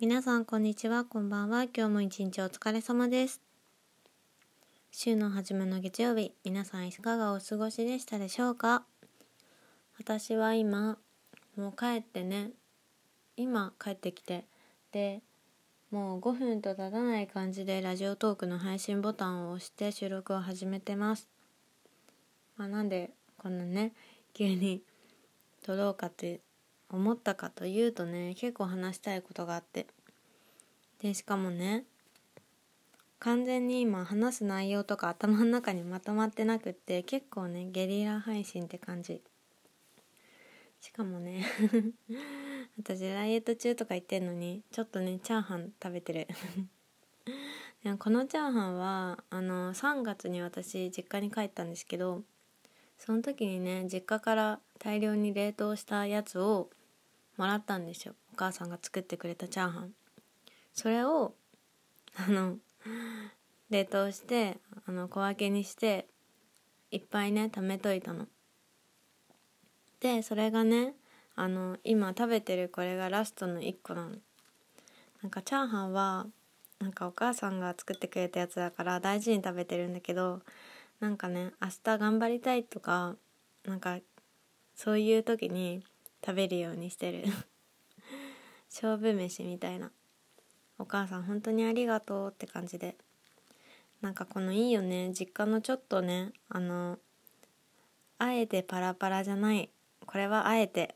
皆さんこんにちは、こんばんは。今日も一日お疲れ様です。週の初めの月曜日、皆さんいかがお過ごしでしたでしょうか？私は今もう帰ってきて、でもう5分と経たない感じでラジオトークの配信ボタンを押して収録を始めてます。なんでこんな急に撮ろうかって思ったかというと結構話したいことがあって、でしかも完全に今話す内容とか頭の中にまとまってなくって、結構ゲリラ配信って感じ。しかも私ダイエット中とか言ってんのにちょっとチャーハン食べてるでもこのチャーハンは3月に私実家に帰ったんですけど、その時に実家から大量に冷凍したやつをもらったんですよ。お母さんが作ってくれたチャーハン、それを冷凍して小分けにしていっぱい溜めといたので、それが今食べてるこれがラストの1個なの。チャーハンはお母さんが作ってくれたやつだから大事に食べてるんだけど、明日頑張りたいとかそういう時に食べるようにしてる勝負飯みたいな。お母さん本当にありがとうって感じで、このいいよね、実家のちょっとあえてパラパラじゃない、これはあえて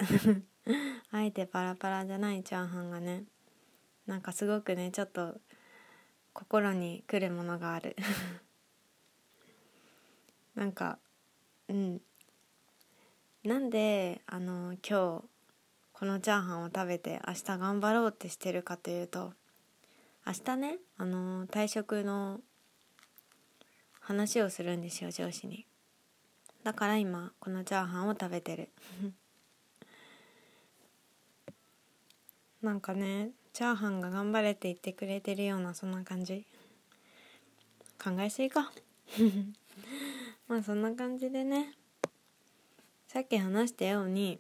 あえてパラパラじゃないチャーハンがすごくちょっと心に来るものがあるなんで今日このチャーハンを食べて明日頑張ろうってしてるかというと、明日退職の話をするんですよ、上司に。だから今このチャーハンを食べてるチャーハンが頑張れって言ってくれてるような、そんな感じ。考えすぎかそんな感じでさっき話したように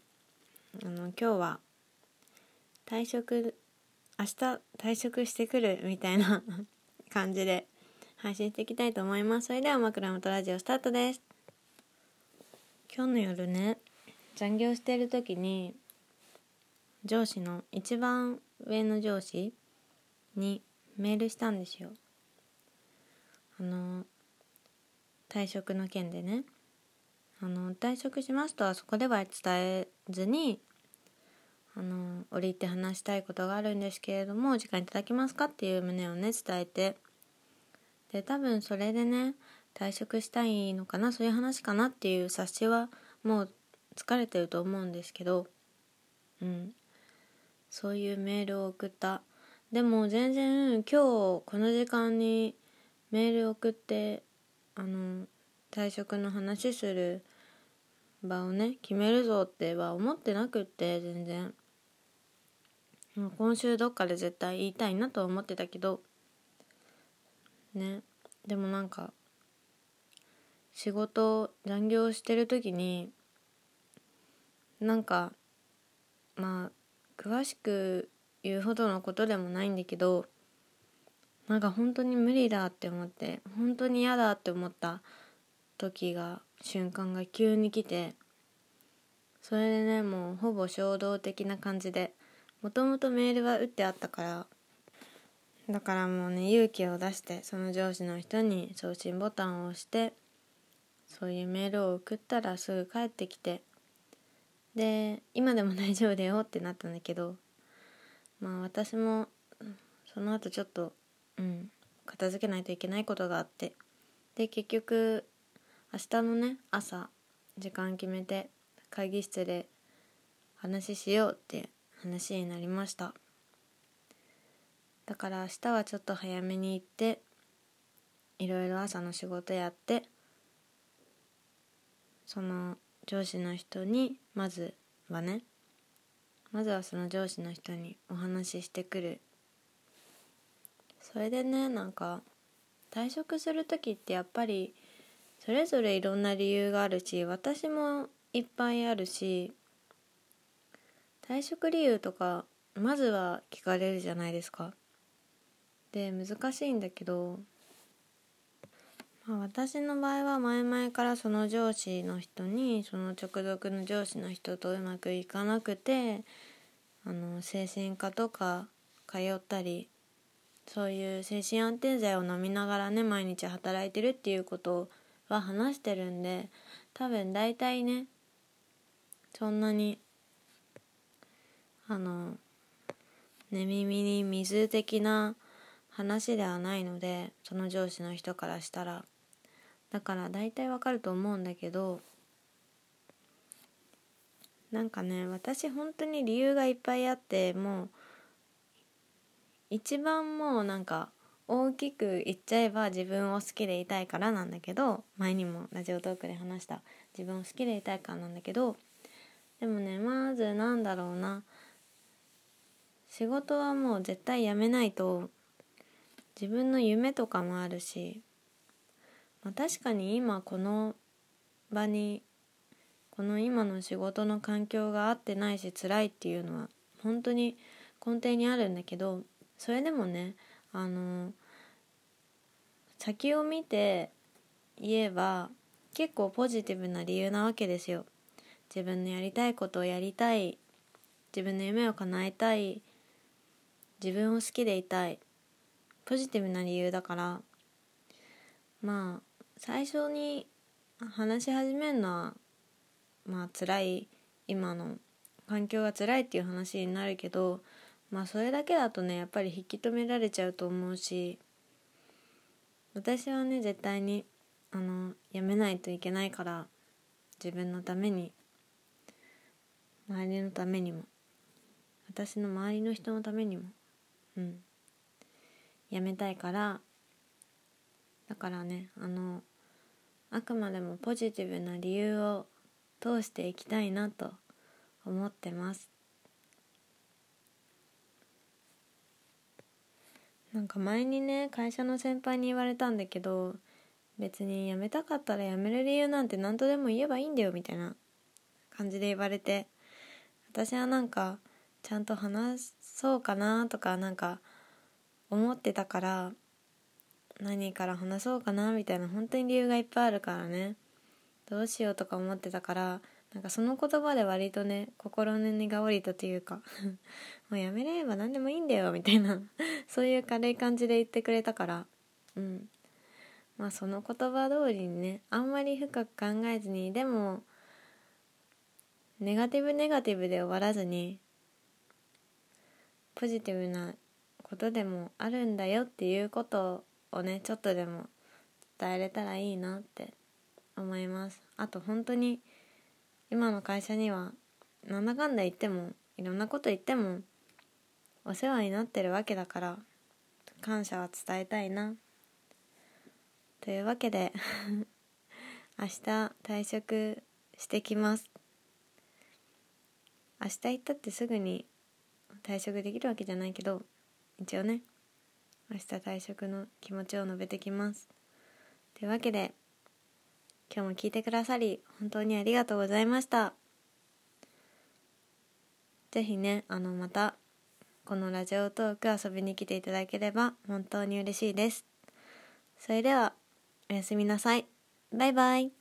今日は明日退職してくるみたいな感じで配信していきたいと思います。それでは枕元ラジオスタートです。今日の夜残業してる時に上司の一番上の上司にメールしたんですよ、退職の件で退職しますとはそこでは伝えずに折り入って話したいことがあるんですけれども、お時間いただけますかっていう旨を伝えて、で多分それで退職したいのかな、そういう話かなっていう察しはもう疲れてると思うんですけど、そういうメールを送った。でも全然今日この時間にメール送って退職の話する場を決めるぞっては思ってなくって、全然今週どっかで絶対言いたいなと思ってたけどでも仕事残業してる時に詳しく言うほどのことでもないんだけど、本当に無理だって思って、本当に嫌だって思った瞬間が急に来て、それでもうほぼ衝動的な感じで、もともとメールは打ってあったから、だからもう勇気を出してその上司の人に送信ボタンを押して、そういうメールを送ったらすぐ帰ってきて、で今でも大丈夫だよってなったんだけど、私もその後ちょっと片付けないといけないことがあって、で結局明日の朝時間決めて会議室で話しようって話になりました。だから明日はちょっと早めに行っていろいろ朝の仕事やって、その上司の人にまずはその上司の人にお話ししてくる。それで退職する時ってやっぱりそれぞれいろんな理由があるし、私もいっぱいあるし、退職理由とかまずは聞かれるじゃないですか。で、難しいんだけど、私の場合は前々からその上司の人に、その直属の上司の人とうまくいかなくて、精神科とか通ったり、そういう精神安定剤を飲みながらね、毎日働いてるっていうことは話してるんで、多分大体ね、そんなに寝耳に水的な話ではないので、その上司の人からしたら。だから大体わかると思うんだけど、なんかね、私本当に理由がいっぱいあって、もう一番もうなんか大きく言っちゃえば自分を好きでいたいからなんだけど、前にもラジオトークで話した自分を好きでいたいからなんだけど、でもね、まずなんだろうな、仕事はもう絶対やめないと、自分の夢とかもあるし、確かに今この場に、この今の仕事の環境が合ってないし辛いっていうのは本当に根底にあるんだけど、それでもね、先を見て言えば結構ポジティブな理由なわけですよ。自分のやりたいことをやりたい、自分の夢を叶えたい、自分を好きでいたい、ポジティブな理由だから、最初に話し始めるのは辛い、今の環境が辛いっていう話になるけど、それだけだとね、やっぱり引き止められちゃうと思うし、私はね、絶対にやめないといけないから、自分のために、周りのためにも、私の周りの人のためにも、やめたいから。だからね、あくまでもポジティブな理由を通していきたいなと思ってます。なんか前にね、会社の先輩に言われたんだけど、別に辞めたかったら辞める理由なんて何とでも言えばいいんだよみたいな感じで言われて、私はなんかちゃんと話そうかなとかなんか思ってたから、何から話そうかなみたいな、本当に理由がいっぱいあるからね、どうしようとか思ってたから、なんかその言葉で割とね、心の荷が下りたというかもうやめれば何でもいいんだよみたいなそういう軽い感じで言ってくれたから、その言葉通りにね、あんまり深く考えずに、でもネガティブで終わらずに、ポジティブなことでもあるんだよっていうことをね、ちょっとでも伝えれたらいいなって思います。あと本当に今の会社にはなんだかんだ言っても、いろんなこと言ってもお世話になってるわけだから、感謝は伝えたいなというわけで明日退職してきます。明日行ったってすぐに退職できるわけじゃないけど、一応ね、明日退職の気持ちを述べてきます。というわけで、今日も聞いてくださり本当にありがとうございました。ぜひね、またこのラジオトーク遊びに来ていただければ本当に嬉しいです。それではおやすみなさい。バイバイ。